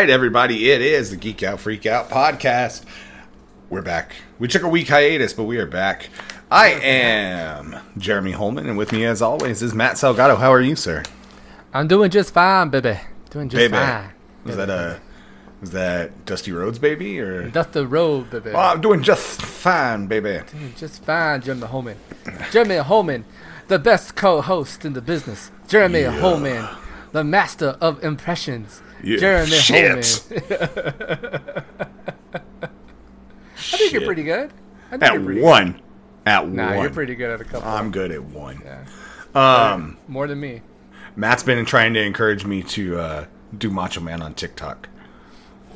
right, everybody, it is the Geek Out Freak Out podcast. We're back. We took a week hiatus, but we are back. I am Jeremy Holman, and with me, as always, is Matt Salgado. How are you, sir? I'm doing just fine, baby. Doing just fine. Was that Dusty Rhodes, baby, or Dusty Rhodes, baby? Oh, I'm doing just fine, baby. Doing just fine, Jeremy Holman. Jeremy Holman, the best co-host in the business. Jeremy Holman, the master of impressions. Yeah. Jeremy Holman. I think you're pretty good. Nah, you're pretty good at a couple. I'm good at one. Yeah. More than me. Matt's been trying to encourage me to do Macho Man on TikTok.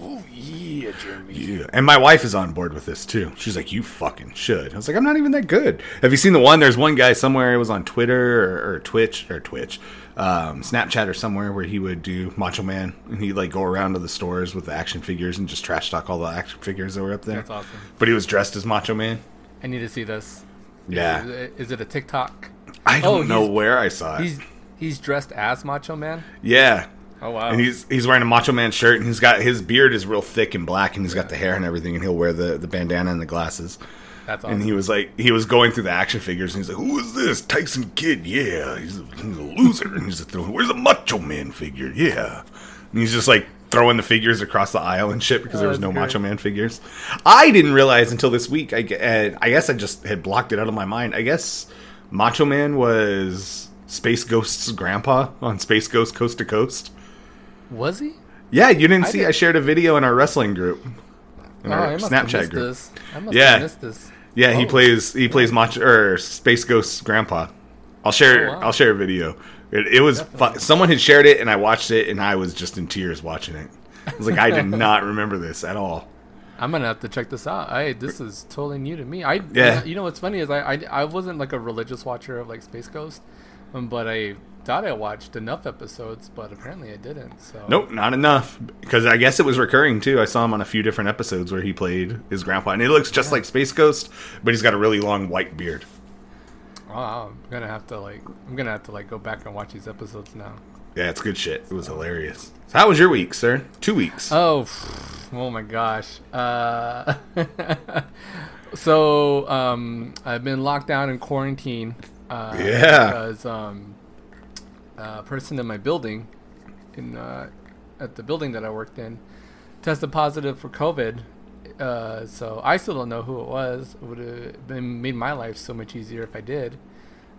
Oh, yeah, Jeremy. Yeah. And my wife is on board with this, too. She's like, you fucking should. I was like, I'm not even that good. Have you seen the one? There's one guy somewhere. It was on Twitter or Snapchat or somewhere where he would do Macho Man. And he'd like go around to the stores with the action figures and just trash talk all the action figures that were up there. That's awesome. But he was dressed as Macho Man. I need to see this. Yeah. Is it a TikTok? I don't know where I saw it. He's dressed as Macho Man? Yeah. Oh, wow. And he's wearing a Macho Man shirt, and he's got his beard is real thick and black, and he's got the hair and everything, and he'll wear the bandana and the glasses. That's awesome. And he was going through the action figures, and he's like, who is this? Tyson Kidd, yeah. He's a loser. And he's like, where's the Macho Man figure? Yeah. And he's just like throwing the figures across the aisle and shit because there was no Macho Man figures. I didn't realize until this week, I guess I just had blocked it out of my mind. I guess Macho Man was Space Ghost's grandpa on Space Ghost Coast to Coast. Was he? Yeah, you didn't see. I shared a video in our wrestling group, our Snapchat group. This. I must have missed this. Yeah, he plays Macho or Space Ghost's grandpa. I'll share a video. It was fun. Someone had shared it, and I watched it, and I was just in tears watching it. I was like, I did not remember this at all. I'm gonna have to check this out. This is totally new to me. You know what's funny is I wasn't like a religious watcher of like Space Ghost, but I thought I watched enough episodes, but apparently I didn't. So nope, not enough, because I guess it was recurring too. I saw him on a few different episodes where he played his grandpa, and it looks just like Space Ghost, but he's got a really long white beard. Oh, I'm gonna have to go back and watch these episodes now. Yeah, it's good shit. It was hilarious. So how was your week, sir? 2 weeks. Oh my gosh. So I've been locked down in quarantine. Because person in my building, at the building that I worked in, tested positive for COVID. So I still don't know who it was. It would have made my life so much easier if I did.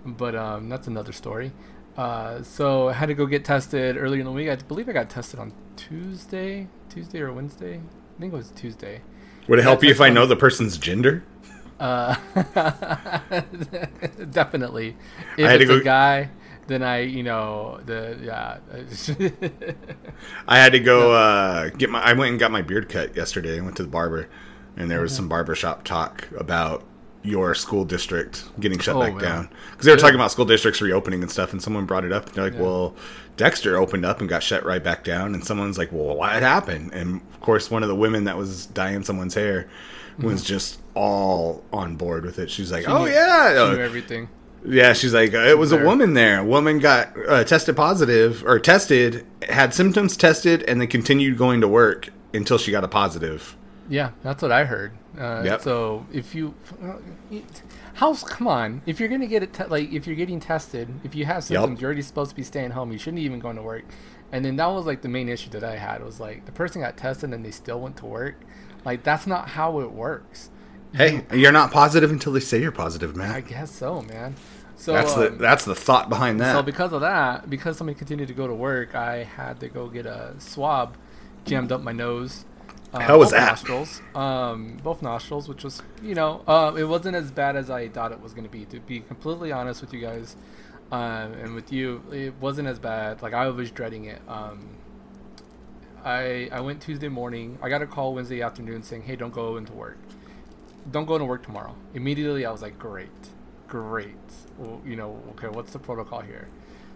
But that's another story. So I had to go get tested earlier in the week. I believe I got tested on Tuesday or Wednesday. I think it was Tuesday. Would it help you if I know the person's gender? Definitely. If it's a guy... Then I had to go I went and got my beard cut yesterday. I went to the barber, and there was some barbershop talk about your school district getting shut back down. Because they were talking about school districts reopening and stuff, and someone brought it up. And they're like, well, Dexter opened up and got shut right back down. And someone's like, well, why it happened? And, of course, one of the women that was dyeing someone's hair was just all on board with it. She's like, she knew everything. Yeah, she's like, it was a woman there. A woman got tested positive, or tested, had symptoms tested, and then continued going to work until she got a positive. Yeah, that's what I heard. Yep. So if you, come on, if you're gonna get it, if you're getting tested, if you have symptoms, you're already supposed to be staying home. You shouldn't even go to work. And then that was like the main issue that I had was like the person got tested and they still went to work. Like that's not how it works. Hey, you're not positive until they say you're positive, man. I guess so, man. So that's the thought behind that. So because of that, because somebody continued to go to work, I had to go get a swab jammed up my nose. How was that? Both nostrils, which was, it wasn't as bad as I thought it was going to be. To be completely honest with you guys, and with you, it wasn't as bad. Like, I was dreading it. I went Tuesday morning. I got a call Wednesday afternoon saying, hey, don't go into work. Don't go to work tomorrow. Immediately, I was like, great. Well, okay, what's the protocol here?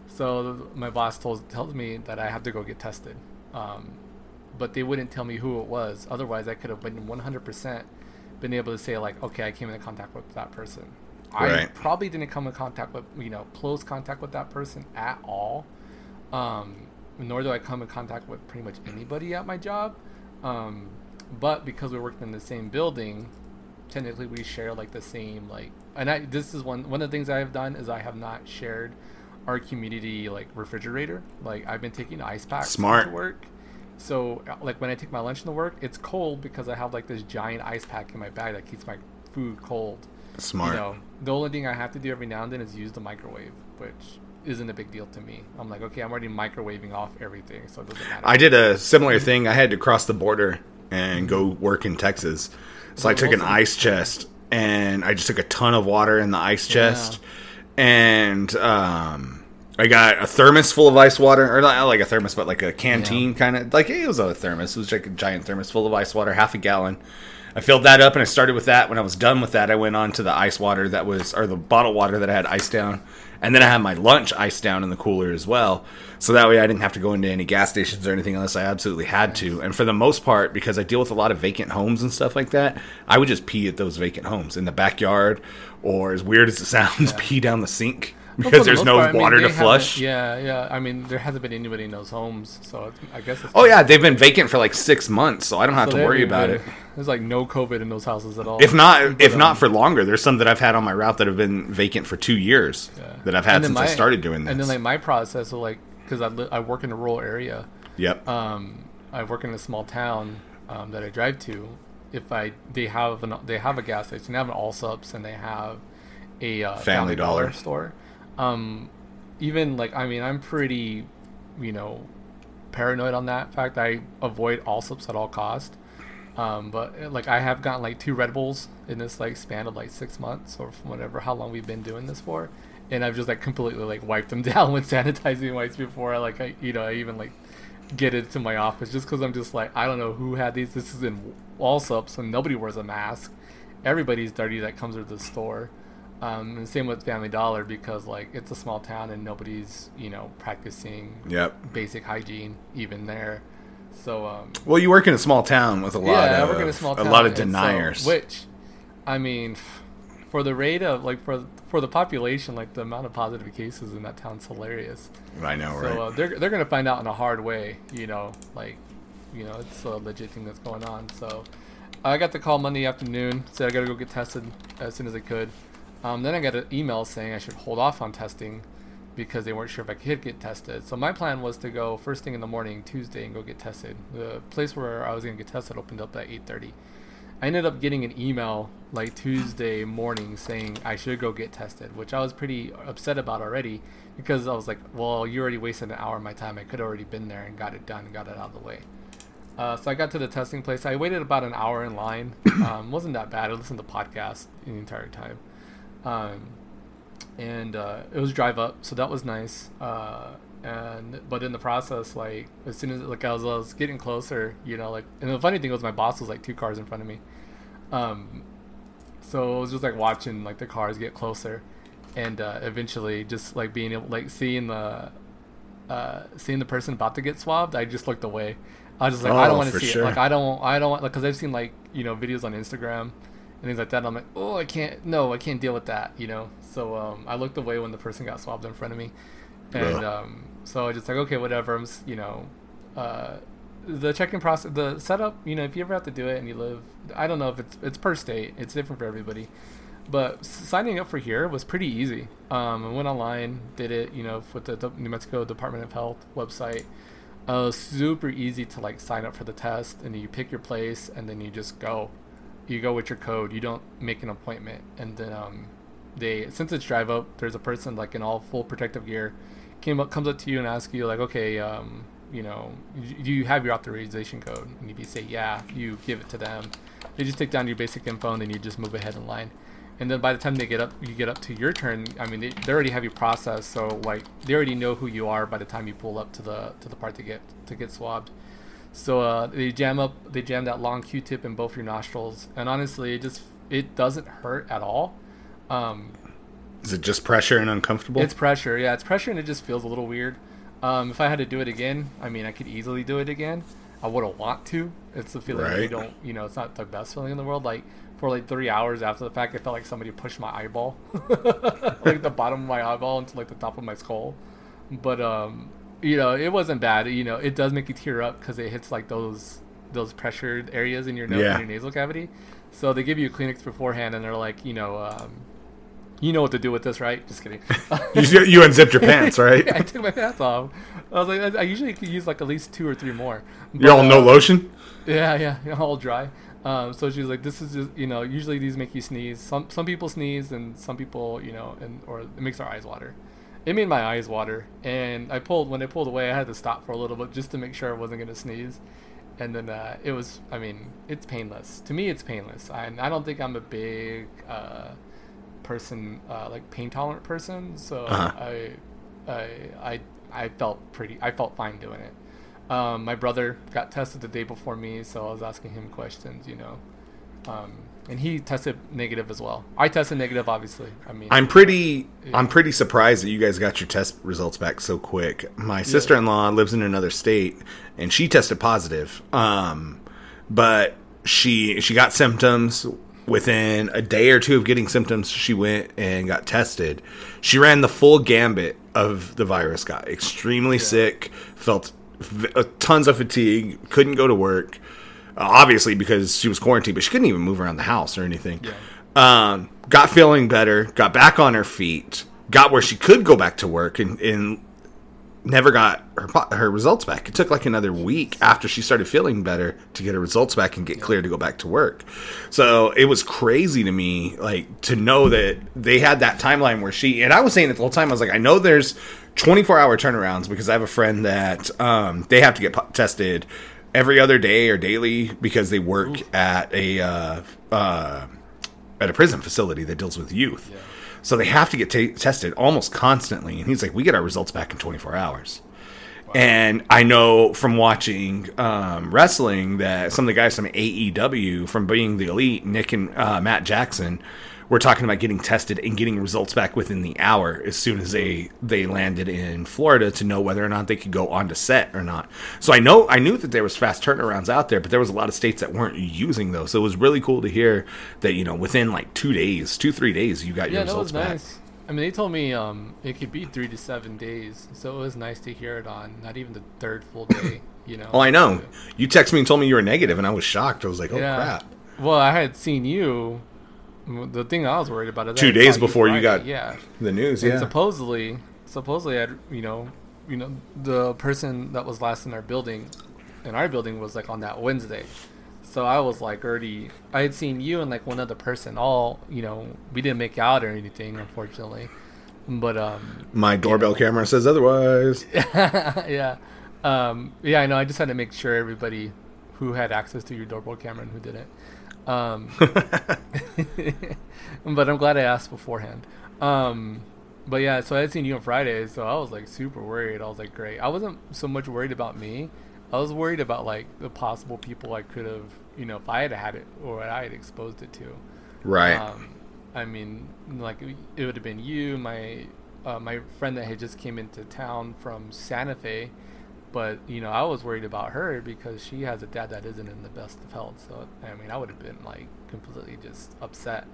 So my boss tells me that I have to go get tested. But they wouldn't tell me who it was. Otherwise, I could have been 100% been able to say, like, okay, I came into contact with that person. Right. I probably didn't come in contact with, close contact with that person at all. nor do I come in contact with pretty much anybody at my job. But because we worked in the same building, technically we share like the same, like, and I, this is one of the things I have done is I have not shared our community like refrigerator. Like I've been taking ice packs to work. So like when I take my lunch to work, it's cold because I have like this giant ice pack in my bag that keeps my food cold. Smart. You know, the only thing I have to do every now and then is use the microwave, which isn't a big deal to me. I'm like, okay, I'm already microwaving off everything, so it doesn't matter. I did a similar thing. I had to cross the border and go work in Texas. So I took an ice chest, and I just took a ton of water in the ice chest. Yeah. And I got a thermos full of ice water, or not like a thermos, but like a canteen kind of. Like, it was not a thermos. It was like a giant thermos full of ice water, half a gallon. I filled that up, and I started with that. When I was done with that, I went on to the ice water that was, or the bottled water that I had iced down. And then I had my lunch iced down in the cooler as well. So that way I didn't have to go into any gas stations or anything unless I absolutely had to. And for the most part, because I deal with a lot of vacant homes and stuff like that, I would just pee at those vacant homes in the backyard, or as weird as it sounds, pee down the sink because there's no water to flush. Yeah. I mean, there hasn't been anybody in those homes, so it's, I guess it's... Oh, yeah, they've been vacant for like 6 months, so I don't have to worry about it. There's like no COVID in those houses at all. If not for longer, there's some that I've had on my route that have been vacant for 2 years that I've had since I started doing this. And then like my process of like, because I work in a rural area. Yep. I work in a small town that I drive to. They have a gas station, they have an Allsup's, and they have a Family Dollar store. Even like, I mean, I'm pretty, you know, paranoid on that fact. I avoid Allsup's at all costs. But like I have gotten like 2 Red Bulls in this like span of like 6 months or whatever, how long we've been doing this for, and I've just like completely like wiped them down with sanitizing wipes before I even like get into my office, just because I'm just like, I don't know who had these. This is in Allsup's, so nobody wears a mask. Everybody's dirty that comes to the store. And same with Family Dollar, because like it's a small town and nobody's, you know, practicing basic hygiene even there. So, well, you work in a small town with a lot of deniers, so, which, I mean, for the rate of like for the population, like the amount of positive cases in that town's hilarious. I know, right? So they're gonna find out in a hard way, you know, like, you know, it's a legit thing that's going on. So I got the call Monday afternoon, said I gotta go get tested as soon as I could. Then I got an email saying I should hold off on testing, because they weren't sure if I could get tested. So my plan was to go first thing in the morning Tuesday and go get tested. The place where I was going to get tested opened up at 8:30. I ended up getting an email like Tuesday morning saying I should go get tested, which I was pretty upset about already, because I was like, well, you already wasted an hour of my time. I could have already been there and got it done and got it out of the way. So I got to the testing place. I waited about an hour in line. Wasn't that bad. I listened to podcasts the entire time. And it was drive up, so that was nice. But in the process, like as soon as like I was getting closer, you know, like, and the funny thing was my boss was like 2 cars in front of me, so I was just like watching like the cars get closer, and eventually just like being able like seeing the person about to get swabbed, I just looked away. I was just like, I don't want to see it. Like I don't want, because I've seen like, you know, videos on Instagram and things like that, and I'm like, oh, I can't deal with that, you know. So I looked away when the person got swabbed in front of me, and so I just like, okay, whatever. I'm, you know, the check-in process, the setup, you know, if you ever have to do it and you live, I don't know if it's per state, it's different for everybody, but signing up for here was pretty easy. I went online, did it, you know, with the New Mexico Department of Health website. It was super easy to like sign up for the test, and you pick your place, and then you just go. You go with your code. You don't make an appointment. And then since it's drive up, there's a person like in all full protective gear comes up to you and asks you like, okay, you know, do you have your authorization code? And if you say yeah, you give it to them. They just take down your basic info, and then you just move ahead in line. And then by the time you get up to your turn, I mean, they already have you processed, so like they already know who you are by the time you pull up to the part to get swabbed. So they jam that long Q-tip in both your nostrils, and honestly, it doesn't hurt at all. Is it just pressure and uncomfortable? It's pressure, yeah. It's pressure, and it just feels a little weird. If I had to do it again, I mean, I could easily do it again. I wouldn't want to. It's a feeling that you don't, you know, it's not the best feeling in the world. Like for like 3 hours after the fact, I felt like somebody pushed my eyeball, like the bottom of my eyeball into like the top of my skull. But you know, it wasn't bad. You know, it does make you tear up because it hits like those pressured areas in your nose, in your nasal cavity. So they give you Kleenex beforehand, and they're like, you know what to do with this, right? Just kidding. you unzipped your pants, right? Yeah, I took my pants off. I was like, I usually use like at least 2 or 3 more. But, you're all no lotion? Yeah, all dry. So she's like, this is just, you know, usually these make you sneeze. Some people sneeze, and some people, you know, or it makes our eyes water. It made my eyes water, and when I pulled away, I had to stop for a little bit just to make sure I wasn't going to sneeze. And then it was, I mean, it's painless. To me, it's painless. I don't think I'm a big person, like pain tolerant person. So I felt fine doing it. My brother got tested the day before me, so I was asking him questions, you know. And he tested negative as well. I tested negative, obviously. I mean, I'm pretty surprised that you guys got your test results back so quick. My sister-in-law lives in another state, and she tested positive. But she got symptoms. Within a day or two of getting symptoms, she went and got tested. She ran the full gambit of the virus. Got extremely sick. Felt tons of fatigue. Couldn't go to work. Obviously, because she was quarantined, but she couldn't even move around the house or anything. Yeah. Got feeling better, got back on her feet, got where she could go back to work, and never got her results back. It took like another week after she started feeling better to get her results back and get cleared to go back to work. So it was crazy to me, like, to know that they had that timeline where she, and I was saying it the whole time, I was like, I know there's 24-hour turnarounds because I have a friend that they have to get tested every other day or daily because they work at a prison facility that deals with youth. Yeah. So they have to get tested almost constantly. And he's like, we get our results back in 24 hours. Wow. And I know from watching wrestling that some of the guys from AEW, from Being the Elite, Nick and Matt Jackson, were talking about getting tested and getting results back within the hour as soon as they landed in Florida to know whether or not they could go on to set or not. So I knew that there was fast turnarounds out there, but there was a lot of states that weren't using those. So it was really cool to hear that, you know, within like 2 days, 2-3 days, you got your results back. Nice. I mean, they told me it could be 3 to 7 days. So it was nice to hear it on not even the third full day, you know. Oh, I know. You texted me and told me you were negative, and I was shocked. I was like, oh, crap. Well, I had seen you. The thing I was worried about is 2 days before you got the news. And supposedly, I'd, you know, the person that was last in our building was like on that Wednesday. So I was like already. I had seen you and like one other person. All, you know, we didn't make out or anything, unfortunately. But my doorbell camera says otherwise. I know. I just had to make sure everybody who had access to your doorbell camera and who didn't. But I'm glad I asked beforehand. But yeah, so I had seen you on Friday, so I was like super worried. I was like, great. I wasn't so much worried about me. I was worried about like the possible people I could have, you know, if I had had it or what I had exposed it to. Right. I mean, like it would have been you, my friend that had just came into town from Santa Fe. But, you know, I was worried about her because she has a dad that isn't in the best of health. So, I mean, I would have been, like, completely just upset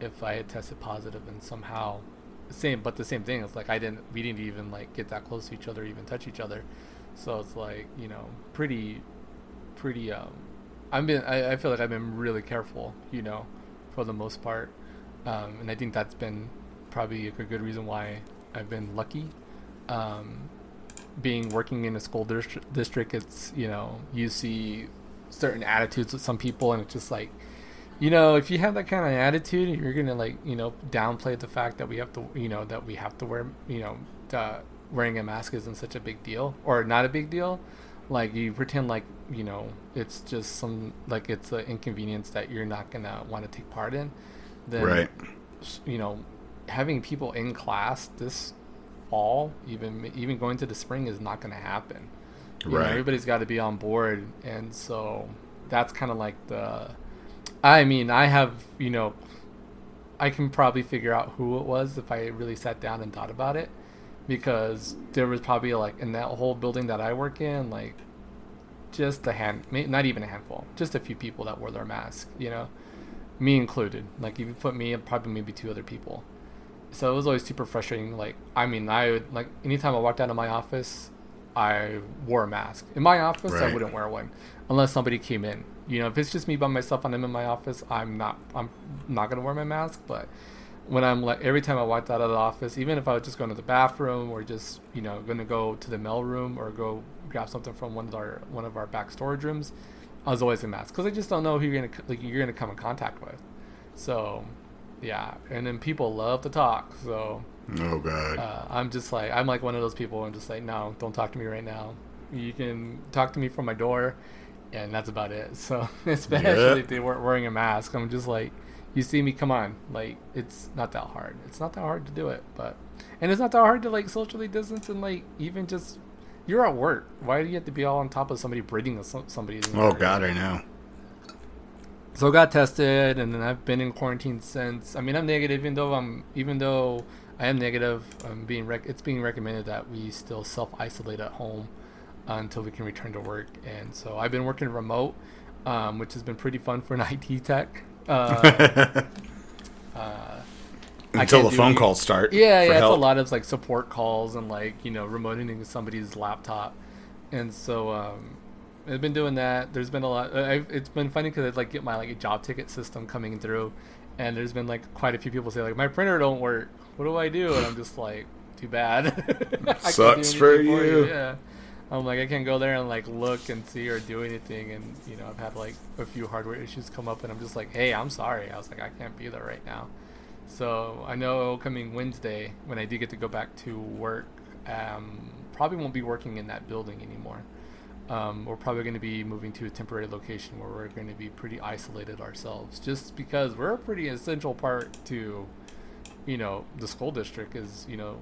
if I had tested positive and somehow the same thing. It's like we didn't even, like, get that close to each other, even touch each other. So it's like, you know, pretty, I feel like I've been really careful, you know, for the most part. And I think that's been probably a good reason why I've been lucky. Being working in a school district, it's, you know, you see certain attitudes with some people, and it's just like, you know, if you have that kind of attitude, you're gonna, like, you know, downplay the fact that we have to wear, you know, wearing a mask isn't such a big deal or not a big deal. Like, you pretend like, you know, it's just it's an inconvenience that you're not gonna want to take part in. Then, right, you know, having people in class this fall, even going to the spring, is not going to happen. You know, everybody's got to be on board, and so that's kind of like I have, you know, I can probably figure out who it was if I really sat down and thought about it, because there was probably, like, in that whole building that I work in, like, just a few people that wore their mask, you know, me included. Like, if you put me and probably maybe 2 other people. So it was always super frustrating. Like, I mean, I would, like, anytime I walked out of my office, I wore a mask. In my office, right. I wouldn't wear one unless somebody came in. You know, if it's just me by myself and I'm in my office, I'm not gonna wear my mask. But when I'm like, every time I walked out of the office, even if I was just going to the bathroom or just, you know, gonna go to the mailroom or go grab something from one of our back storage rooms, I was always in mask because I just don't know who you're gonna come in contact with. So, yeah, and then people love to talk. So, oh god, I'm like one of those people. I'm just like, no, don't talk to me right now. You can talk to me from my door. And that's about it. So especially if they weren't wearing a mask, I'm just like, you see me, come on. Like, it's not that hard. It's not that hard to do it, and it's not that hard to like socially distance and like even just you're at work. Why do you have to be all on top of somebody breathing somebody? Oh god, I know. So I got tested, and then I've been in quarantine since. I mean, I'm negative, even though I am negative. It's being recommended that we still self-isolate at home until we can return to work. And so I've been working remote, which has been pretty fun for an IT tech. Until the phone calls start. Yeah, it's a lot of like support calls and like, you know, remoting somebody's laptop. And so I've been doing that. There's been a lot. It's been funny because I like get my like job ticket system coming through, and there's been like quite a few people say like, my printer don't work. What do I do? And I'm just like, too bad. Sucks for you. Yeah. I'm like, I can't go there and like look and see or do anything, and you know, I've had like a few hardware issues come up, and I'm just like, hey, I'm sorry. I was like, I can't be there right now. So I know coming Wednesday when I do get to go back to work, probably won't be working in that building anymore. We're probably going to be moving to a temporary location where we're going to be pretty isolated ourselves, just because we're a pretty essential part to, you know, the school district. Is, you know,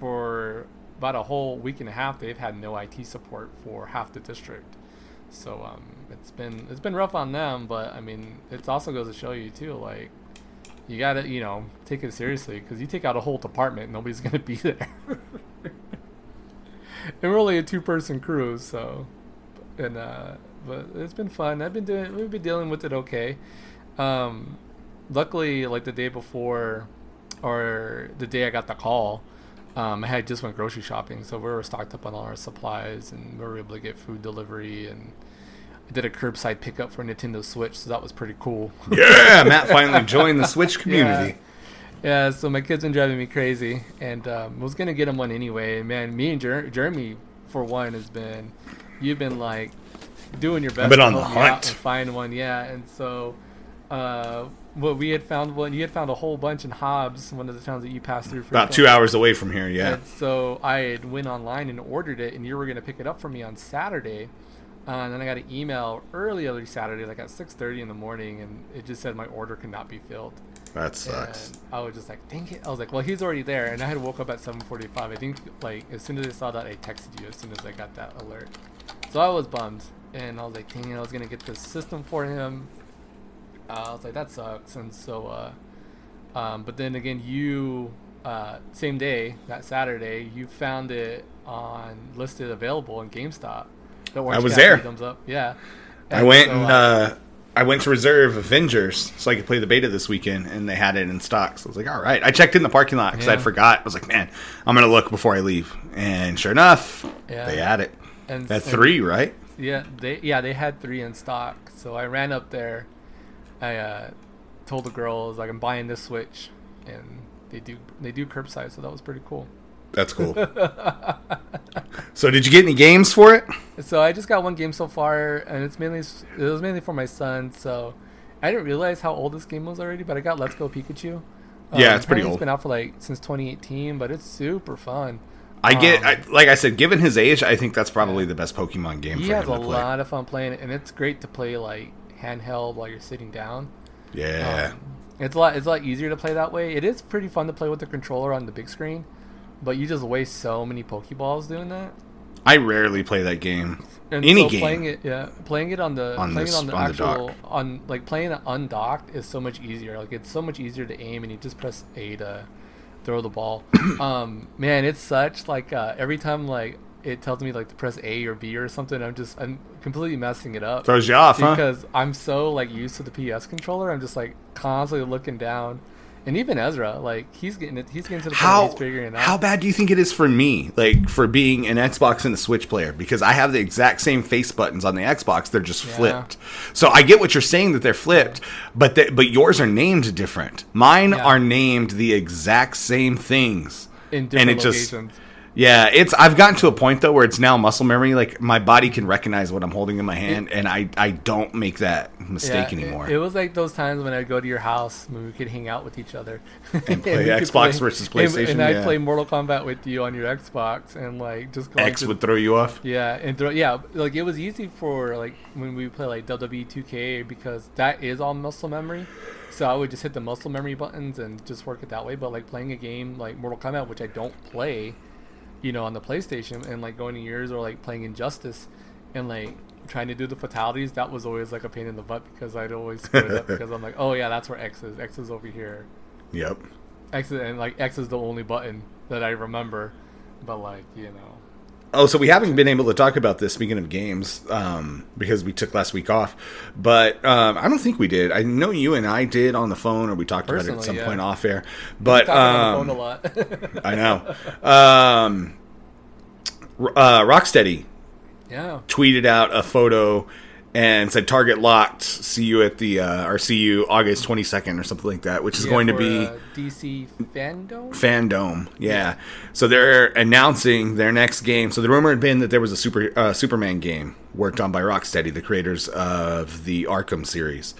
for about a whole week and a half, they've had no IT support for half the district, so it's been rough on them. But I mean, it also goes to show you too, like you gotta, you know, take it seriously, because you take out a whole department, nobody's gonna be there, and we're only a 2-person crew. So, and but it's been fun. We've been dealing with it okay. Luckily, like the day before, or the day I got the call. I had just went grocery shopping, so we were stocked up on all our supplies, and we were able to get food delivery, and I did a curbside pickup for Nintendo Switch, so that was pretty cool. Yeah, Matt finally joined the Switch community. Yeah, so my kids been driving me crazy, and I was going to get them one anyway. Man, me and Jeremy, for one, you've been like doing your best. I've been on the hunt to find one, yeah, and so... you had found a whole bunch in Hobbs, one of the towns that you passed through. About 2 hours away from here, yeah. And so I had went online and ordered it, and you were going to pick it up for me on Saturday. And then I got an email early Saturday, like at 6:30 in the morning, and it just said my order could not be filled. That sucks. And I was just like, dang it. I was like, well, he's already there. And I had woke up at 7:45. I think like as soon as I saw that, I texted you as soon as I got that alert. So I was bummed. And I was like, dang it, I was going to get this system for him. I was like, that sucks. And so, but then again, you, same day, that Saturday, you found it on listed available in GameStop. I was there. Thumbs up. Yeah. And I went to reserve Avengers so I could play the beta this weekend, and they had it in stock. So I was like, all right. I checked in the parking lot because I'd forgot. I was like, man, I'm going to look before I leave. And sure enough, they had it. And they had 3, right? Yeah. They had 3 in stock. So I ran up there. I told the girls like I'm buying this Switch, and they do curbside, so that was pretty cool. That's cool. So did you get any games for it? So I just got one game so far, and it was mainly for my son. So I didn't realize how old this game was already, but I got Let's Go Pikachu. Yeah, it's pretty old. It's been out for like since 2018, but it's super fun. Like I said, given his age, I think that's probably the best Pokemon game. He for has him to a play. Lot of fun playing it, and it's great to play like. Handheld while you're sitting down. Yeah, it's a lot easier to play that way. It is pretty fun to play with the controller on the big screen, but you just waste so many Pokeballs doing that. I rarely play that game. And any so game, playing it playing it undocked is so much easier. Like it's so much easier to aim, and you just press A to throw the ball. Man, it's such like every time like. It tells me like to press A or B or something. I'm completely messing it up. Throws you off, huh? Because I'm so like used to the PS controller. I'm just like constantly looking down And even Ezra, like, he's getting to the point he's figuring it out. How bad do you think it is for me, like, for being an Xbox and a Switch player? Because I have the exact same face buttons on the Xbox. They're just flipped. So I get what you're saying that they're flipped, but yours are named different. Mine are named the exact same things. In different locations. Yeah, I've gotten to a point, though, where it's now muscle memory. Like, my body can recognize what I'm holding in my hand, and I don't make that mistake anymore. It was like those times when I'd go to your house when we could hang out with each other. And play and Xbox versus PlayStation. And I'd play Mortal Kombat with you on your Xbox, and, like, just go. X would throw you off? Yeah, like, it was easy for, like, when we play, like, WWE 2K, because that is all muscle memory. So I would just hit the muscle memory buttons and just work it that way. But, like, playing a game like Mortal Kombat, which I don't play, you know, on the PlayStation, and like going to yours, or like playing Injustice and like trying to do the fatalities, that was always like a pain in the butt, because I'd always screw it up, because I'm like, oh yeah, that's where X is. X is over here. Yep. X is the only button that I remember, but like, you know. Oh, so we haven't been able to talk about this, speaking of games, because we took last week off, but I don't think we did. I know you and I did on the phone, or we talked about it at some point off air. But on the phone a lot. I know. Rocksteady tweeted out a photo and said, "Target locked. See you at the or see you August 22nd or something like that," which is going to be DC Fandome. Fandome, yeah. So they're announcing their next game. So the rumor had been that there was a Superman game worked on by Rocksteady, the creators of the Arkham series,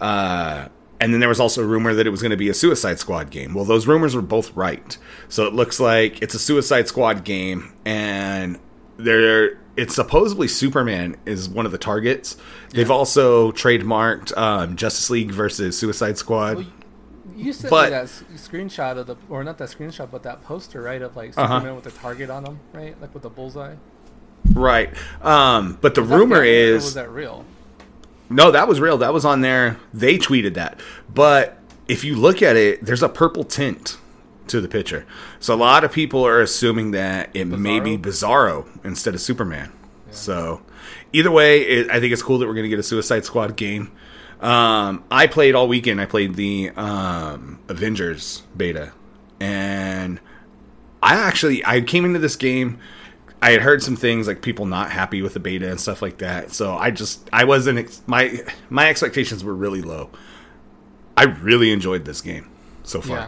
and then there was also a rumor that it was going to be a Suicide Squad game. Well, those rumors were both right. So it looks like it's a Suicide Squad game, and it's supposedly Superman is one of the targets. They've also trademarked Justice League versus Suicide Squad. Well, you said that screenshot of or not that screenshot, but that poster, right, of like Superman with the target on him, right, like with the bullseye. Right, but the rumor is, was that real? No, that was real. That was on there. They tweeted that, but if you look at it, there's a purple tint to the picture. So a lot of people are assuming that it may be Bizarro instead of Superman. Yeah. So either way, I think it's cool that we're going to get a Suicide Squad game. I played all weekend. I played the Avengers beta. And I came into this game, I had heard some things like people not happy with the beta and stuff like that. So I wasn't, my expectations were really low. I really enjoyed this game so far.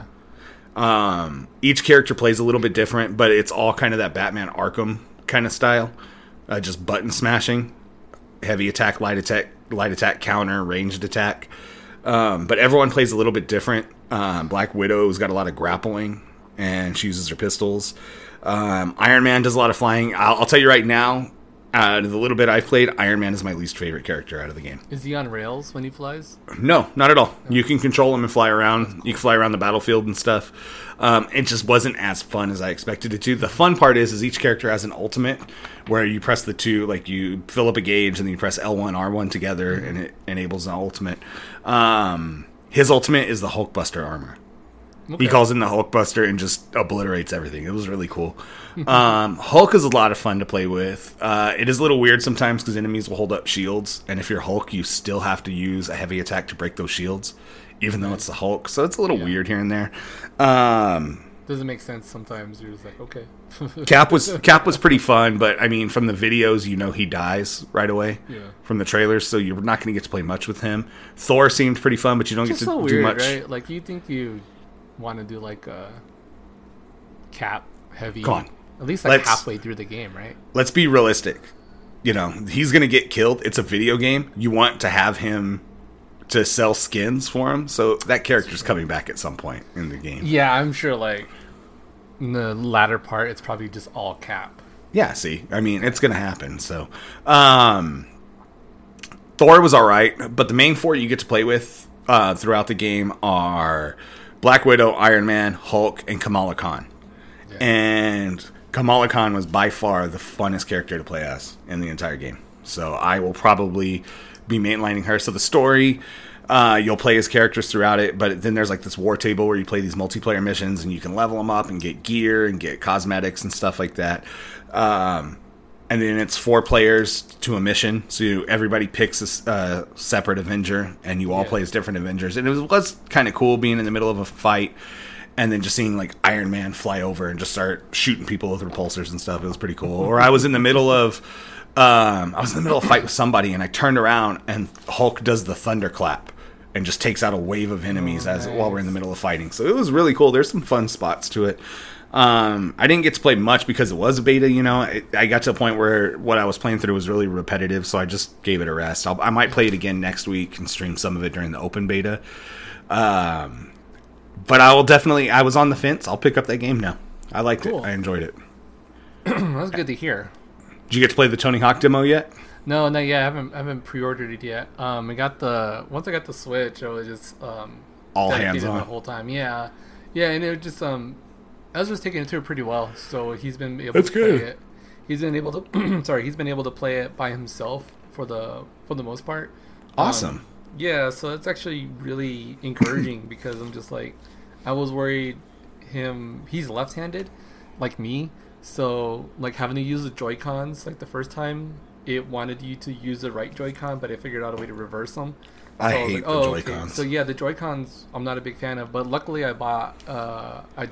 Yeah. Each character plays a little bit different, but it's all kind of that Batman Arkham kind of style, just button smashing, heavy attack, light attack, counter, ranged attack. But everyone plays a little bit different. Black Widow's got a lot of grappling, and she uses her pistols. Iron Man does a lot of flying. I'll tell you right now, out of the little bit I've played, Iron Man is my least favorite character out of the game. Is he on rails when he flies? No, not at all. Okay. You can control him and fly around. Cool. You can fly around the battlefield and stuff. It just wasn't as fun as I expected it to. The fun part is each character has an ultimate where you press the two, like you fill up a gauge and then you press L1, R1 together, and it enables an ultimate. His ultimate is the Hulkbuster armor. Okay. He calls in the Hulkbuster and just obliterates everything. It was really cool. Hulk is a lot of fun to play with. It is a little weird sometimes because enemies will hold up shields, and if you're Hulk, you still have to use a heavy attack to break those shields, even though it's the Hulk. So it's a little weird here and there. Doesn't make sense sometimes. You're just like, okay. Cap was pretty fun, but I mean, from the videos, you know, he dies right away from the trailers, so you're not going to get to play much with him. Thor seemed pretty fun, but you don't get to do much. Right? Like, you think you want to do like a Cap heavy, at least like halfway through the game, right? Let's be realistic. You know, he's gonna get killed. It's a video game. You want to have him to sell skins for him, so that character's coming back at some point in the game. Yeah, I'm sure. Like in the latter part, it's probably just all Cap. Yeah, see, I mean, it's gonna happen. So, Thor was all right, but the main four you get to play with throughout the game are Black Widow, Iron Man, Hulk, and Kamala Khan. Yeah. And Kamala Khan was by far the funnest character to play as in the entire game. So I will probably be mainlining her. So the story, you'll play as characters throughout it, but then there's like this war table where you play these multiplayer missions, and you can level them up and get gear and get cosmetics and stuff like that. And then it's 4 players to a mission, so everybody picks a separate Avenger, and you all play as different Avengers. And it was kind of cool being in the middle of a fight, and then just seeing like Iron Man fly over and just start shooting people with repulsors and stuff. It was pretty cool. Or I was in the middle of a fight with somebody, and I turned around, and Hulk does the thunderclap and just takes out a wave of enemies while we're in the middle of fighting. So it was really cool. There's some fun spots to it. I didn't get to play much because it was a beta, you know. I got to a point where what I was playing through was really repetitive, so I just gave it a rest. I might play it again next week and stream some of it during the open beta. But I will definitely... I was on the fence. I'll pick up that game now. I liked it. I enjoyed it. That was good to hear. Did you get to play the Tony Hawk demo yet? No, not yet. I haven't pre-ordered it yet. Once I got the Switch, I was just... all hands on. The whole time. Yeah. Yeah, and it was just... Ezra's taking it to it pretty well, so he's been able to play it. He's been able to play it by himself for the most part. Awesome. Yeah, so that's actually really encouraging because I'm just like, I was worried he's left-handed, like me, so like having to use the Joy Cons like the first time, it wanted you to use the right Joy Con, but I figured out a way to reverse them. I hate the Joy-Cons. Okay. So yeah, the Joy-Cons I'm not a big fan of, but luckily I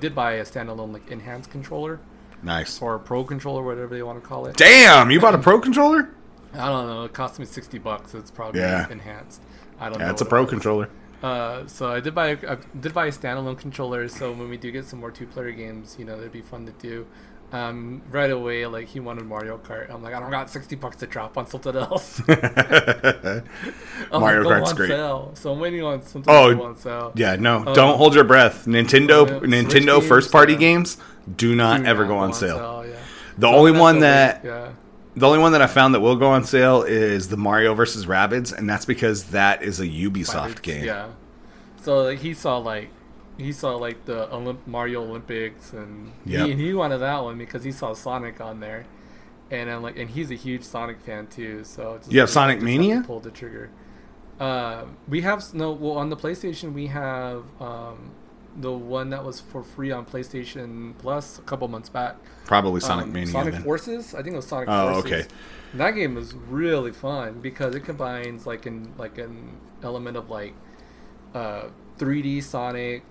did buy a standalone like enhanced controller. Nice. Or a pro controller, whatever they want to call it. Damn, you bought a pro controller? I don't know. It cost me $60. So it's probably enhanced. I don't know. That's a pro controller. So I did buy a standalone controller. So when we do get some more 2-player games, you know, that'd be fun to do. Right away, like, he wanted Mario Kart. I'm like, I don't got $60 to drop on something else. Mario Kart's great. Sale. So I'm waiting on something to go on sale. Yeah, no, don't hold your breath. Nintendo first-party games do not ever go on sale. Yeah. The only one that I found that will go on sale is the Mario vs. Rabbids, and that's because that is a Ubisoft game. Yeah. So like, he saw the Mario Olympics, and he wanted that one because he saw Sonic on there, and I'm like, and he's a huge Sonic fan too. So you have Sonic Mania? Pull the trigger. On the PlayStation we have the one that was for free on PlayStation Plus a couple months back. Probably Sonic Mania. Sonic Forces, I think it was Sonic Forces. Oh, okay. And that game was really fun because it combines an element of 3D Sonic,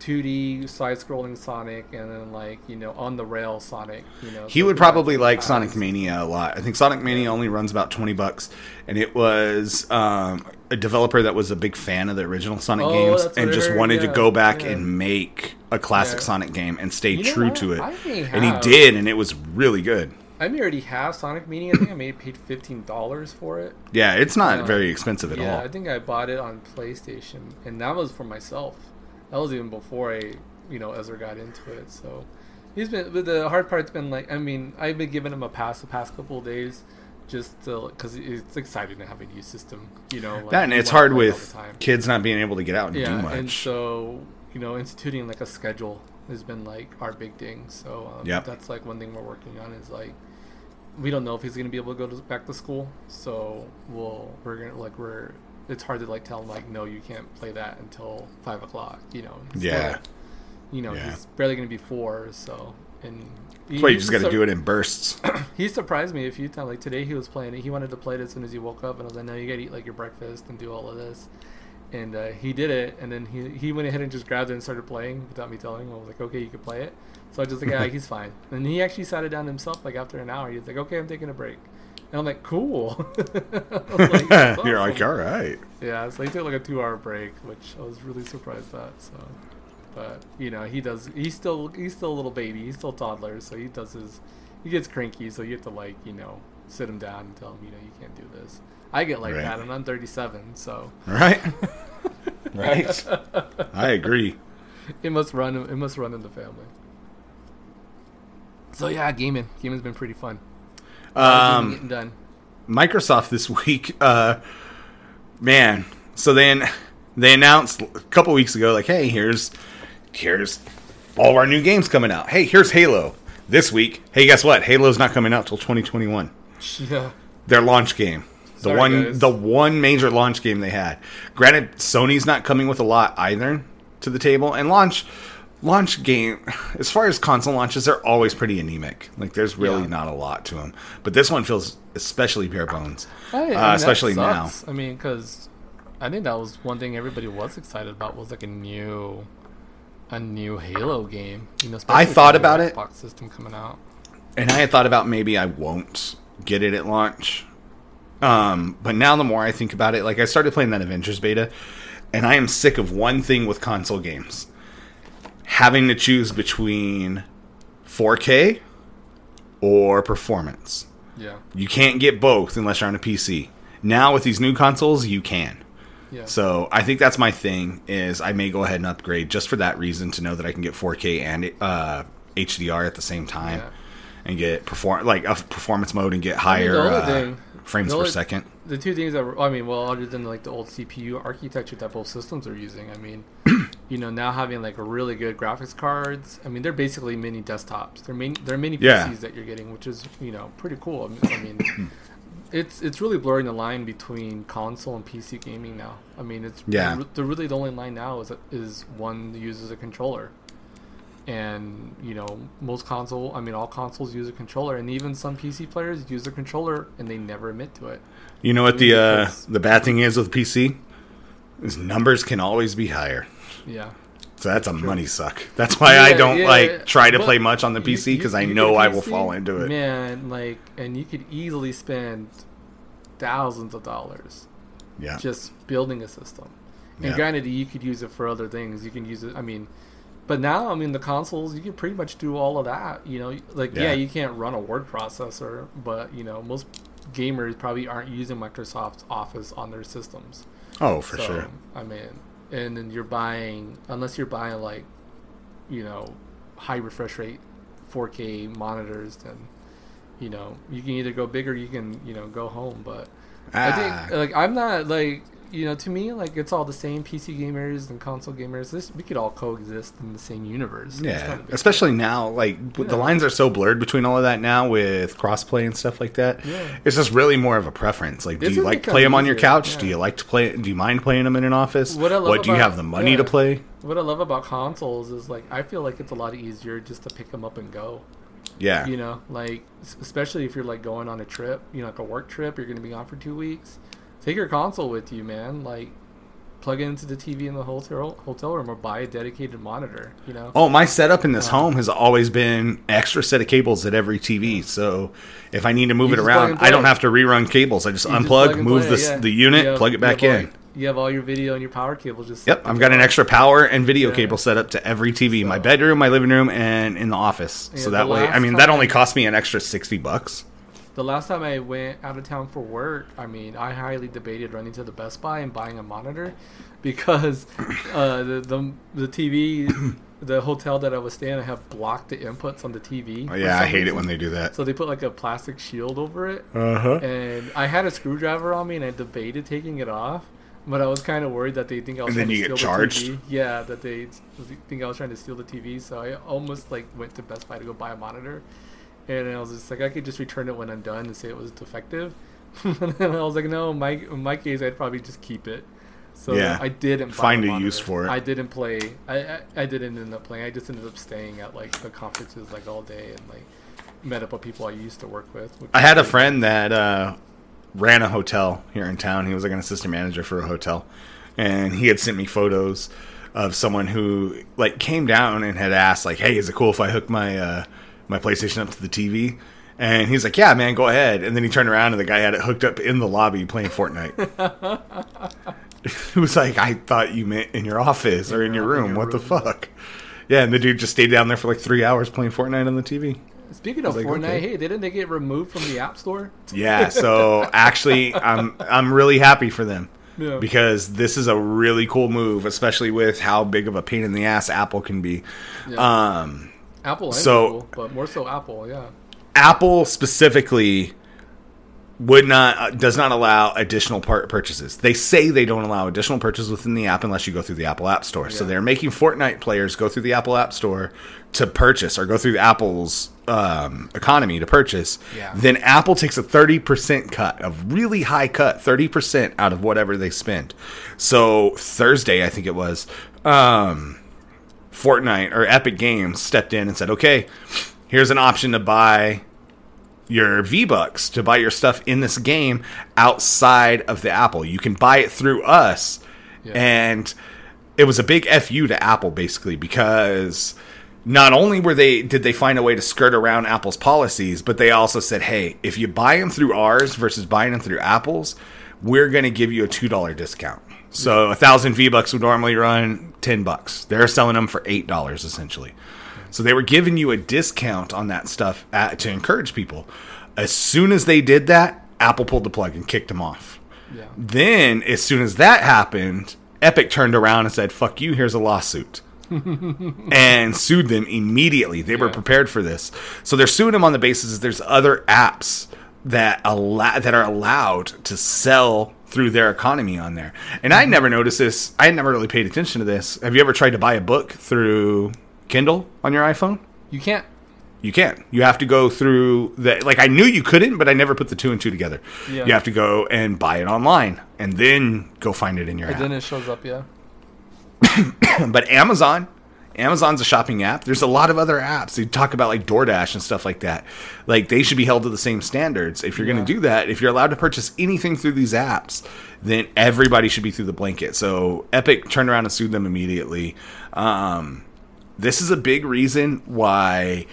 2D side-scrolling Sonic, and then on-the-rail Sonic. You know, he would probably like Sonic Mania a lot. I think Sonic Mania only runs about $20, and it was a developer that was a big fan of the original Sonic games and just wanted to go back and make a classic Sonic game and stay true to it. And he did, and it was really good. I already have Sonic Mania. I think I may have paid $15 for it. Yeah, it's not very expensive at all. Yeah, I think I bought it on PlayStation, and that was for myself. That was even before Ezra got into it. So he's been. But the hard part's been I've been giving him a pass the past couple of days, just because it's exciting to have a new system. You know, that and it's hard with kids not being able to get out and do much. And so instituting a schedule has been our big thing. So that's one thing we're working on is we don't know if he's going to be able to go back to school, so it's hard to tell him no, you can't play that until 5 o'clock. He's barely going to be 4, so that's why you just got to do it in bursts. He surprised me a few times. Today, he was playing it. He wanted to play it as soon as he woke up, and I was like, "No, you got to eat your breakfast and do all of this." And he did it, and then he went ahead and just grabbed it and started playing without me telling him. I was like, okay, you can play it. So I was just like, he's fine. And he actually sat it down himself after an hour. He was like, okay, I'm taking a break. And I'm like, cool. Awesome. You're all right. Yeah, so he took a 2-hour break, which I was really surprised at. So, but, he's still a little baby. He's still a toddler, so he gets cranky, so you have to, sit him down and tell him, you can't do this. I get that, and I'm 37, so... Right? Right. I agree. It must run in the family. So, yeah, gaming. Gaming's been pretty fun. Getting done. Microsoft this week, man. So, then they announced a couple weeks ago, hey, here's all of our new games coming out. Hey, here's Halo this week. Hey, guess what? Halo's not coming out till 2021. Yeah. Their launch game. The one major launch game they had. Granted, Sony's not coming with a lot either to the table. And launch, launch game, as far as console launches, they're always pretty anemic. Like, there's really not a lot to them. But this one feels especially bare bones, especially now. I mean, because I think that was one thing everybody was excited about was like a new Halo game. You know, I thought about it. Xbox system coming out, and I had thought about maybe I won't get it at launch. But now the more I think about it, like I started playing that Avengers beta, and I am sick of one thing with console games. Having to choose between 4K or performance. Yeah. You can't get both unless you're on a PC. Now with these new consoles, you can. Yeah. So I think that's my thing, is I may go ahead and upgrade just for that reason, to know that I can get 4K and HDR at the same time and get performance mode and get higher frames per second. The two things that were, other than like the old CPU architecture that both systems are using, I mean, you know, now having like really good graphics cards, I mean, they're basically mini desktops. They're mini PCs that you're getting, which is, you know, pretty cool. I mean, it's really blurring the line between console and PC gaming now. I mean, it's really the only line now is one that uses a controller. And, you know, all consoles use a controller, and even some PC players use a controller and they never admit to it. You know what the bad thing is with PC? Is numbers can always be higher. Yeah. So that's a money suck. That's why I don't try to play much on the PC, because I know I will fall into it. Man, like, and you could easily spend thousands of dollars just building a system. And granted, you could use it for other things. You can use it, but now, the consoles, you can pretty much do all of that. You know, like, you can't run a word processor, but, you know, most gamers probably aren't using Microsoft Office on their systems. Oh, for sure. I mean, and then unless you're buying, like, you know, high refresh rate 4K monitors, then, you know, you can either go big or you can, you know, go home. But I think, like, I'm not, like... You know, to me, like, it's all the same. PC gamers and console gamers, we could all coexist in the same universe. Yeah, especially now. Like, the lines are so blurred between all of that now with crossplay and stuff like that. Yeah. It's just really more of a preference. Like, do you like to play them on your couch? Yeah. Do you like to play? Do you mind playing them in an office? What do you have the money to play? What I love about consoles is, like, I feel like it's a lot easier just to pick them up and go. Yeah. You know, like, especially if you're, like, going on a trip, you know, like a work trip, you're going to be gone for 2 weeks. Take your console with you, man. Like, plug it into the TV in the hotel room, or buy a dedicated monitor, you know? Oh, my setup in this home has always been extra set of cables at every TV. So if I need to move it around, I don't have to rerun cables. I just unplug, move the unit, plug it back in. You have all your video and your power cables just set up. Yep, I've got an extra power and video cable set up to every TV. My bedroom, my living room, and in the office. Yeah, so that way, that only cost me an extra $60. The last time I went out of town for work, I highly debated running to the Best Buy and buying a monitor, because the TV, the hotel that I was staying at, had blocked the inputs on the TV. Oh, yeah, I hate it when they do that. So they put like a plastic shield over it. Uh-huh. And I had a screwdriver on me, and I debated taking it off, but I was kind of worried that they think I was trying to steal the TV. Yeah, that they think I was trying to steal the TV. So I almost like went to Best Buy to go buy a monitor. And I was just like, I could just return it when I'm done and say it was defective. And then I was like, no, in my case, I'd probably just keep it. So I didn't find a use for it. I didn't play. I didn't end up playing. I just ended up staying at like the conferences like all day, and like met up with people I used to work with. I had a friend that ran a hotel here in town. He was like an assistant manager for a hotel, and he had sent me photos of someone who like came down and had asked like, hey, is it cool if I hook my PlayStation up to the TV? And he's like, yeah, man, go ahead. And then he turned around and the guy had it hooked up in the lobby playing Fortnite. It was like, I thought you meant in your office or in your room. What the fuck? Yeah, and the dude just stayed down there for like 3 hours playing Fortnite on the TV. Speaking of Fortnite, hey, didn't they get removed from the App Store? Yeah, so actually, I'm really happy for them. Yeah. Because this is a really cool move, especially with how big of a pain in the ass Apple can be. Yeah. Apple, Google, but more so Apple, yeah. Apple specifically does not allow additional purchases. They say they don't allow additional purchases within the app unless you go through the Apple App Store. Yeah. So they're making Fortnite players go through the Apple App Store to purchase, or go through Apple's economy to purchase. Yeah. Then Apple takes a 30% cut, a really high cut, 30% out of whatever they spend. So Thursday, I think it was... Fortnite or Epic Games stepped in and said, okay, here's an option to buy your V-Bucks, to buy your stuff in this game outside of the Apple. You can buy it through us. Yeah. And it was a big FU to Apple, basically, because not only were they did they find a way to skirt around Apple's policies, but they also said, hey, if you buy them through ours versus buying them through Apple's, we're going to give you a $2 discount. So 1,000 V-Bucks would normally run $10. They're selling them for $8, essentially. So they were giving you a discount on that stuff to encourage people. As soon as they did that, Apple pulled the plug and kicked them off. Yeah. Then, as soon as that happened, Epic turned around and said, fuck you, here's a lawsuit. And sued them immediately. They were prepared for this. So they're suing them on the basis that there's other apps that are allowed to sell through their economy on there. And I never noticed this. I never really paid attention to this. Have you ever tried to buy a book through Kindle on your iPhone? You can't. You can't. You have to go through the, like, I knew you couldn't, but I never put the two and two together. Yeah. You have to go and buy it online and then go find it in your app. And then it shows up, yeah. But Amazon's a shopping app. There's a lot of other apps. You talk about like DoorDash and stuff like that. Like, they should be held to the same standards. If you're going to do that, if you're allowed to purchase anything through these apps, then everybody should be through the blanket. So Epic turned around and sued them immediately. This is a big reason why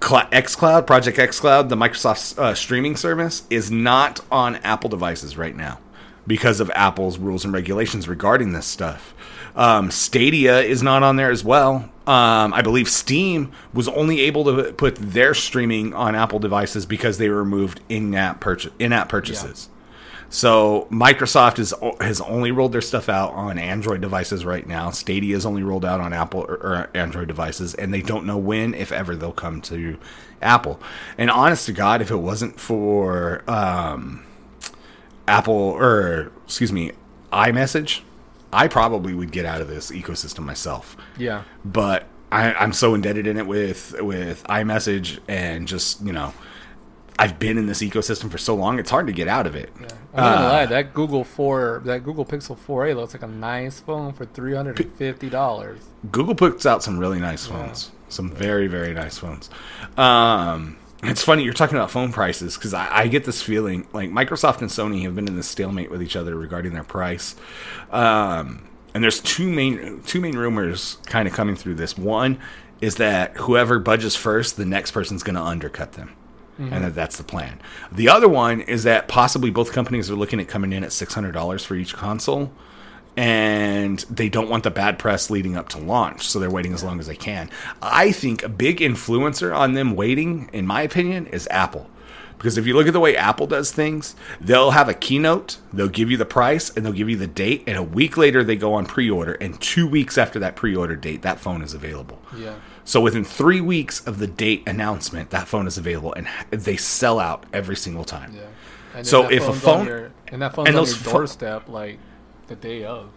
xCloud, Project xCloud, the Microsoft streaming service, is not on Apple devices right now because of Apple's rules and regulations regarding this stuff. Stadia is not on there as well. I believe Steam was only able to put their streaming on Apple devices because they removed in-app purchases. Yeah. So Microsoft has only rolled their stuff out on Android devices right now. Stadia is only rolled out on Apple or Android devices, and they don't know when, if ever, they'll come to Apple. And honest to God, if it wasn't for iMessage, I probably would get out of this ecosystem myself. Yeah. But I'm so indebted in it with iMessage and just, you know, I've been in this ecosystem for so long; it's hard to get out of it. Yeah. I'm not gonna lie, that Google Pixel 4a looks like a nice phone for $350. Google puts out some really nice phones, some very, very nice phones. It's funny you're talking about phone prices because I get this feeling like Microsoft and Sony have been in this stalemate with each other regarding their price. And there's two main rumors kind of coming through this. One is that whoever budgets first, the next person's going to undercut them. Mm-hmm. And that's the plan. The other one is that possibly both companies are looking at coming in at $600 for each console, and they don't want the bad press leading up to launch, so they're waiting as long as they can. I think a big influencer on them waiting, in my opinion, is Apple. Because if you look at the way Apple does things, they'll have a keynote, they'll give you the price, and they'll give you the date, and a week later they go on pre-order, and 2 weeks after that pre-order date, that phone is available. Yeah. So within 3 weeks of the date announcement, that phone is available, and they sell out every single time. Yeah. And so if a phone on your doorstep, like the day of,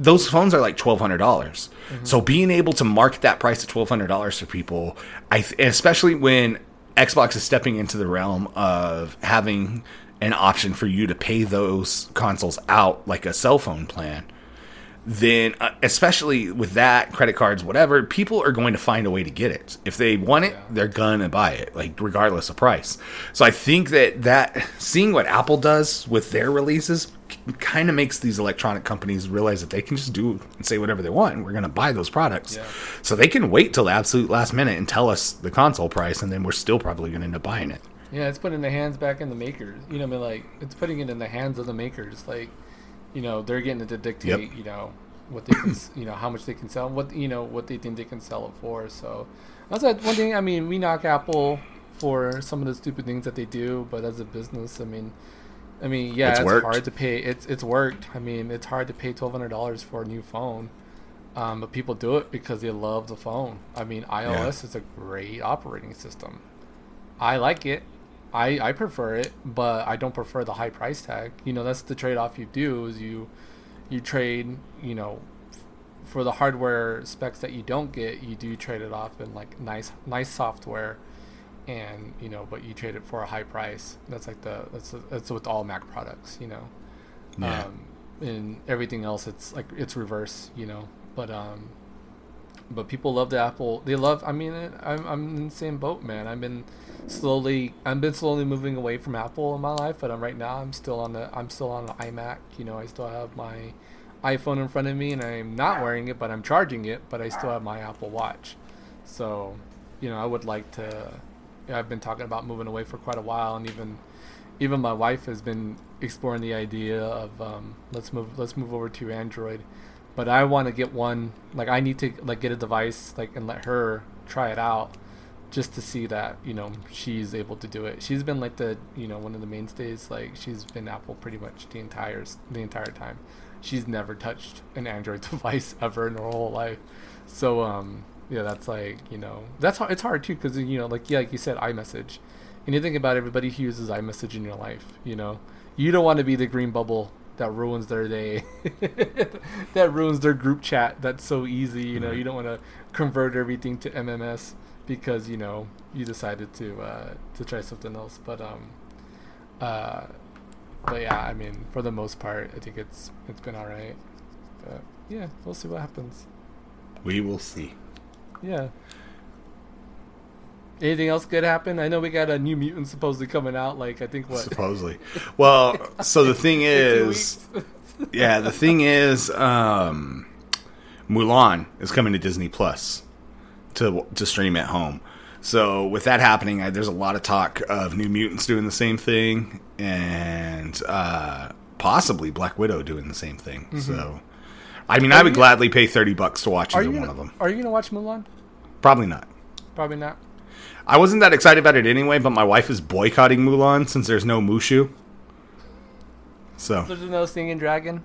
those phones are like $1,200. Mm-hmm. So being able to market that price at $1,200 for people, especially when Xbox is stepping into the realm of having an option for you to pay those consoles out like a cell phone plan. Then, especially with that, credit cards, whatever, people are going to find a way to get it. If they want it, they're going to buy it, like regardless of price. So I think that seeing what Apple does with their releases kind of makes these electronic companies realize that they can just do and say whatever they want, and we're going to buy those products. Yeah. So they can wait till the absolute last minute and tell us the console price, and then we're still probably going to end up buying it. Yeah, it's putting the hands back in the makers. You know what I mean? Like, it's putting it in the hands of the makers, like... You know, they're getting to dictate, you know, what they can, you know, how much they can sell, what they think they can sell it for. So that's one thing. I mean, we knock Apple for some of the stupid things that they do, but as a business, I mean, yeah, it's hard to pay. It's worked. I mean, it's hard to pay $1,200 for a new phone, but people do it because they love the phone. I mean, iOS is a great operating system. I like it. I prefer it, but I don't prefer the high price tag. You know, that's the trade-off you do is you trade, you know, for the hardware specs that you don't get, you do trade it off in like nice software, and you know, but you trade it for a high price. That's like that's with all Mac products, you know. Yeah. And everything else, it's like it's reverse, you know. But But people love the Apple. They love. I mean, I'm in the same boat, man. I've been slowly moving away from Apple in my life, but I'm still on the iMac. You know, I still have my iPhone in front of me, and I'm not wearing it, but I'm charging it. But I still have my Apple Watch. So, you know, I would like to. I've been talking about moving away for quite a while, and even my wife has been exploring the idea of let's move over to Android. But I want to get one. Like, I need to get a device and let her try it out, just to see that she's able to do it. She's been one of the mainstays. She's been Apple pretty much the entire time. She's never touched an Android device ever in her whole life. So yeah, that's that's hard. It's hard too because like you said, iMessage. And you think about everybody who uses iMessage in your life. You don't want to be the green bubble that ruins their day, that ruins their group chat. That's so easy, You don't want to convert everything to MMS because you decided to try something else. But but yeah, I mean, for the most part, I think it's been all right. But yeah, we'll see what happens. We will see. Yeah. Anything else could happen? I know we got a New Mutant supposedly coming out. I think what? Supposedly. Well, so the thing is... yeah, the thing is... Mulan is coming to Disney Plus to stream at home. So with that happening, there's a lot of talk of New Mutants doing the same thing. And possibly Black Widow doing the same thing. Mm-hmm. So, I mean, I would gladly pay $30 to watch either one of them. Are you going to watch Mulan? Probably not. I wasn't that excited about it anyway, but my wife is boycotting Mulan since there's no Mushu. So there's no singing dragon?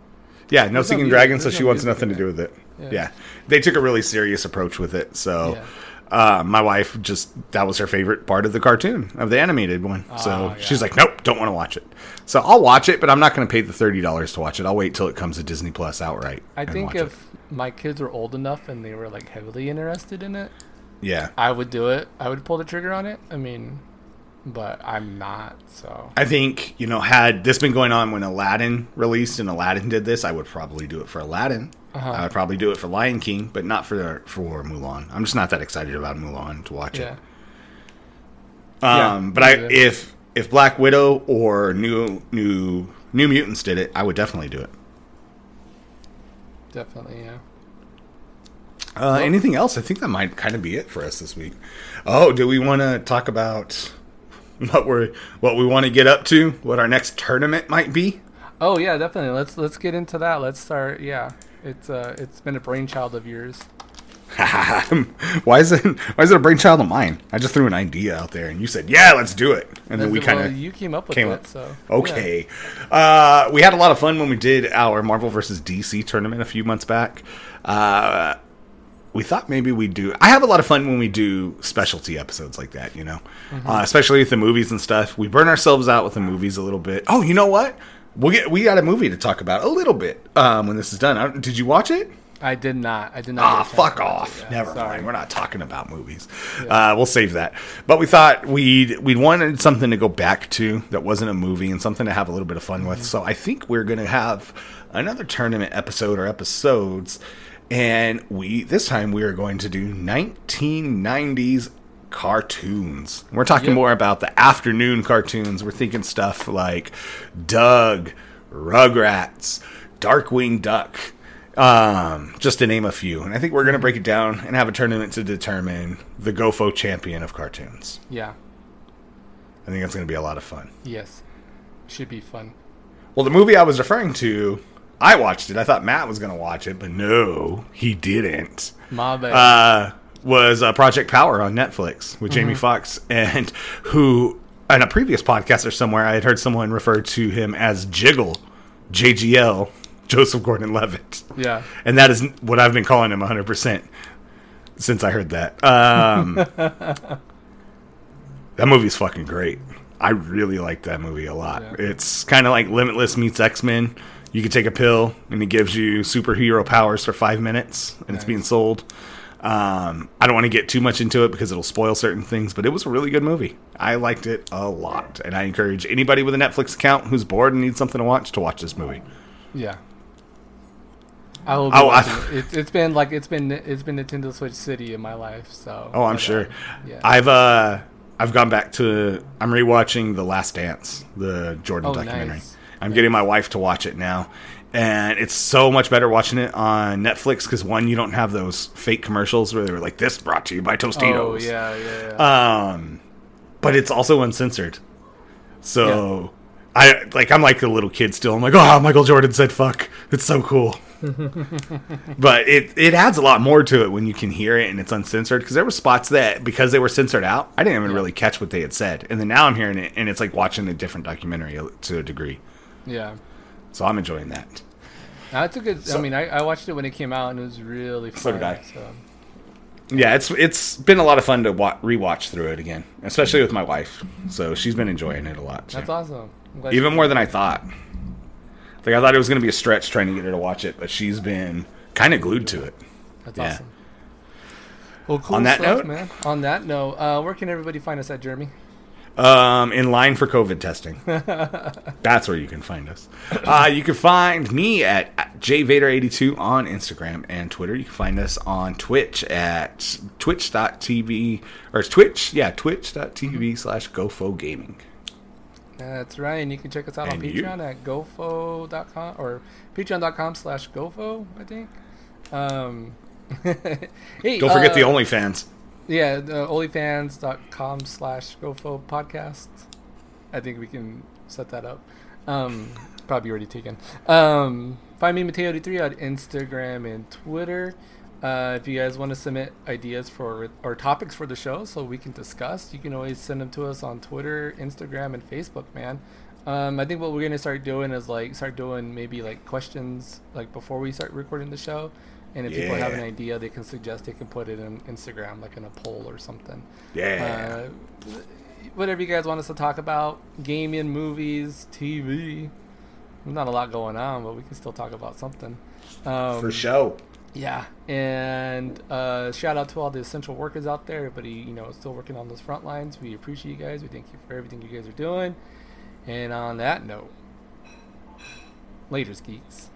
Yeah, no singing dragon, so she wants nothing to do with it. Yeah. They took a really serious approach with it, so my wife that was her favorite part of the cartoon, of the animated one. So she's like, nope, don't want to watch it. So I'll watch it, but I'm not going to pay the $30 to watch it. I'll wait till it comes to Disney Plus outright. I think if my kids were old enough and they were heavily interested in it, yeah, I would do it. I would pull the trigger on it. I mean, but I'm not, so... I think, had this been going on when Aladdin released and Aladdin did this, I would probably do it for Aladdin. Uh-huh. I would probably do it for Lion King, but not for Mulan. I'm just not that excited about Mulan to watch it. Yeah, but if Black Widow or New Mutants did it, I would definitely do it. Definitely, yeah. Anything else? I think that might kind of be it for us this week. Oh, do we want to talk about what we want to get up to? What our next tournament might be? Oh yeah, definitely. Let's get into that. Let's start. Yeah, it's been a brainchild of yours. Why is it a brainchild of mine? I just threw an idea out there, and you said, "Yeah, let's do it." And then you came up with it. So okay, yeah. We had a lot of fun when we did our Marvel versus DC tournament a few months back. We thought maybe we'd do... I have a lot of fun when we do specialty episodes like that, Mm-hmm. Especially with the movies and stuff. We burn ourselves out with the movies a little bit. Oh, you know what? We got a movie to talk about a little bit when this is done. Did you watch it? I did not. Ah, fuck off. Never mind. We're not talking about movies. Yeah. We'll save that. But we thought we wanted something to go back to that wasn't a movie and something to have a little bit of fun with. Mm-hmm. So I think we're going to have another tournament episode or episodes. And this time we are going to do 1990s cartoons. We're talking more about the afternoon cartoons. We're thinking stuff like Doug, Rugrats, Darkwing Duck, just to name a few. And I think we're going to break it down and have a tournament to determine the GoFo champion of cartoons. Yeah. I think that's going to be a lot of fun. Yes. Should be fun. Well, the movie I was referring to... I watched it. I thought Matt was going to watch it, but no, he didn't. My bad. Was Project Power on Netflix with Jamie Foxx, and who, in a previous podcast or somewhere, I had heard someone refer to him as Jiggle, JGL, Joseph Gordon-Levitt. Yeah. And that is what I've been calling him 100% since I heard that. That movie's fucking great. I really like that movie a lot. Yeah. It's kind of like Limitless meets X-Men. You can take a pill, and it gives you superhero powers for 5 minutes, and it's being sold. I don't want to get too much into it because it'll spoil certain things, but it was a really good movie. I liked it a lot, and I encourage anybody with a Netflix account who's bored and needs something to watch this movie. Yeah. I will be it's been Nintendo Switch City in my life. So oh, I'm sure. Yeah. I've gone back to I'm rewatching The Last Dance, the Jordan documentary. Nice. I'm getting my wife to watch it now, and it's so much better watching it on Netflix because one, you don't have those fake commercials where they were like, "This brought to you by Tostitos." Oh yeah. But it's also uncensored, so yeah. I'm like a little kid still. I'm like, "Oh, Michael Jordan said fuck." It's so cool. But it adds a lot more to it when you can hear it and it's uncensored, because there were spots that, because they were censored out, I didn't even really catch what they had said, and then now I'm hearing it and it's like watching a different documentary to a degree. Yeah, so I'm enjoying that. That's a good. So, I mean, I watched it when it came out and it was really fun. So did I. So. Yeah, it's been a lot of fun to rewatch through it again, especially with my wife. So she's been enjoying it a lot. Too. That's awesome. Even more than I thought. Like, I thought it was going to be a stretch trying to get her to watch it, but she's been kind of glued to it. That's awesome. Well, cool On that note, where can everybody find us at, Jeremy? In line for COVID testing. That's where you can find us. You can find me at jvader82 on Instagram and Twitter. You can find us on Twitch at twitch.tv/GoFoGaming. That's right, and you can check us out on Patreon at gofo.com or patreon.com/gofo, I think. Hey, don't forget the OnlyFans. Yeah, onlyfans.com/gofo podcast. I think we can set that up. Probably already taken. Find me, Mateo83, on Instagram and Twitter. If you guys want to submit ideas for or topics for the show so we can discuss, you can always send them to us on Twitter, Instagram, and Facebook, man. I think what we're going to start doing is start doing maybe questions before we start recording the show. And if people have an idea, they can suggest they can put it on Instagram, in a poll or something. Yeah. Whatever you guys want us to talk about, gaming, movies, TV. There's not a lot going on, but we can still talk about something. For show. Yeah, and shout out to all the essential workers out there. Everybody, still working on those front lines. We appreciate you guys. We thank you for everything you guys are doing. And on that note, laters, geeks.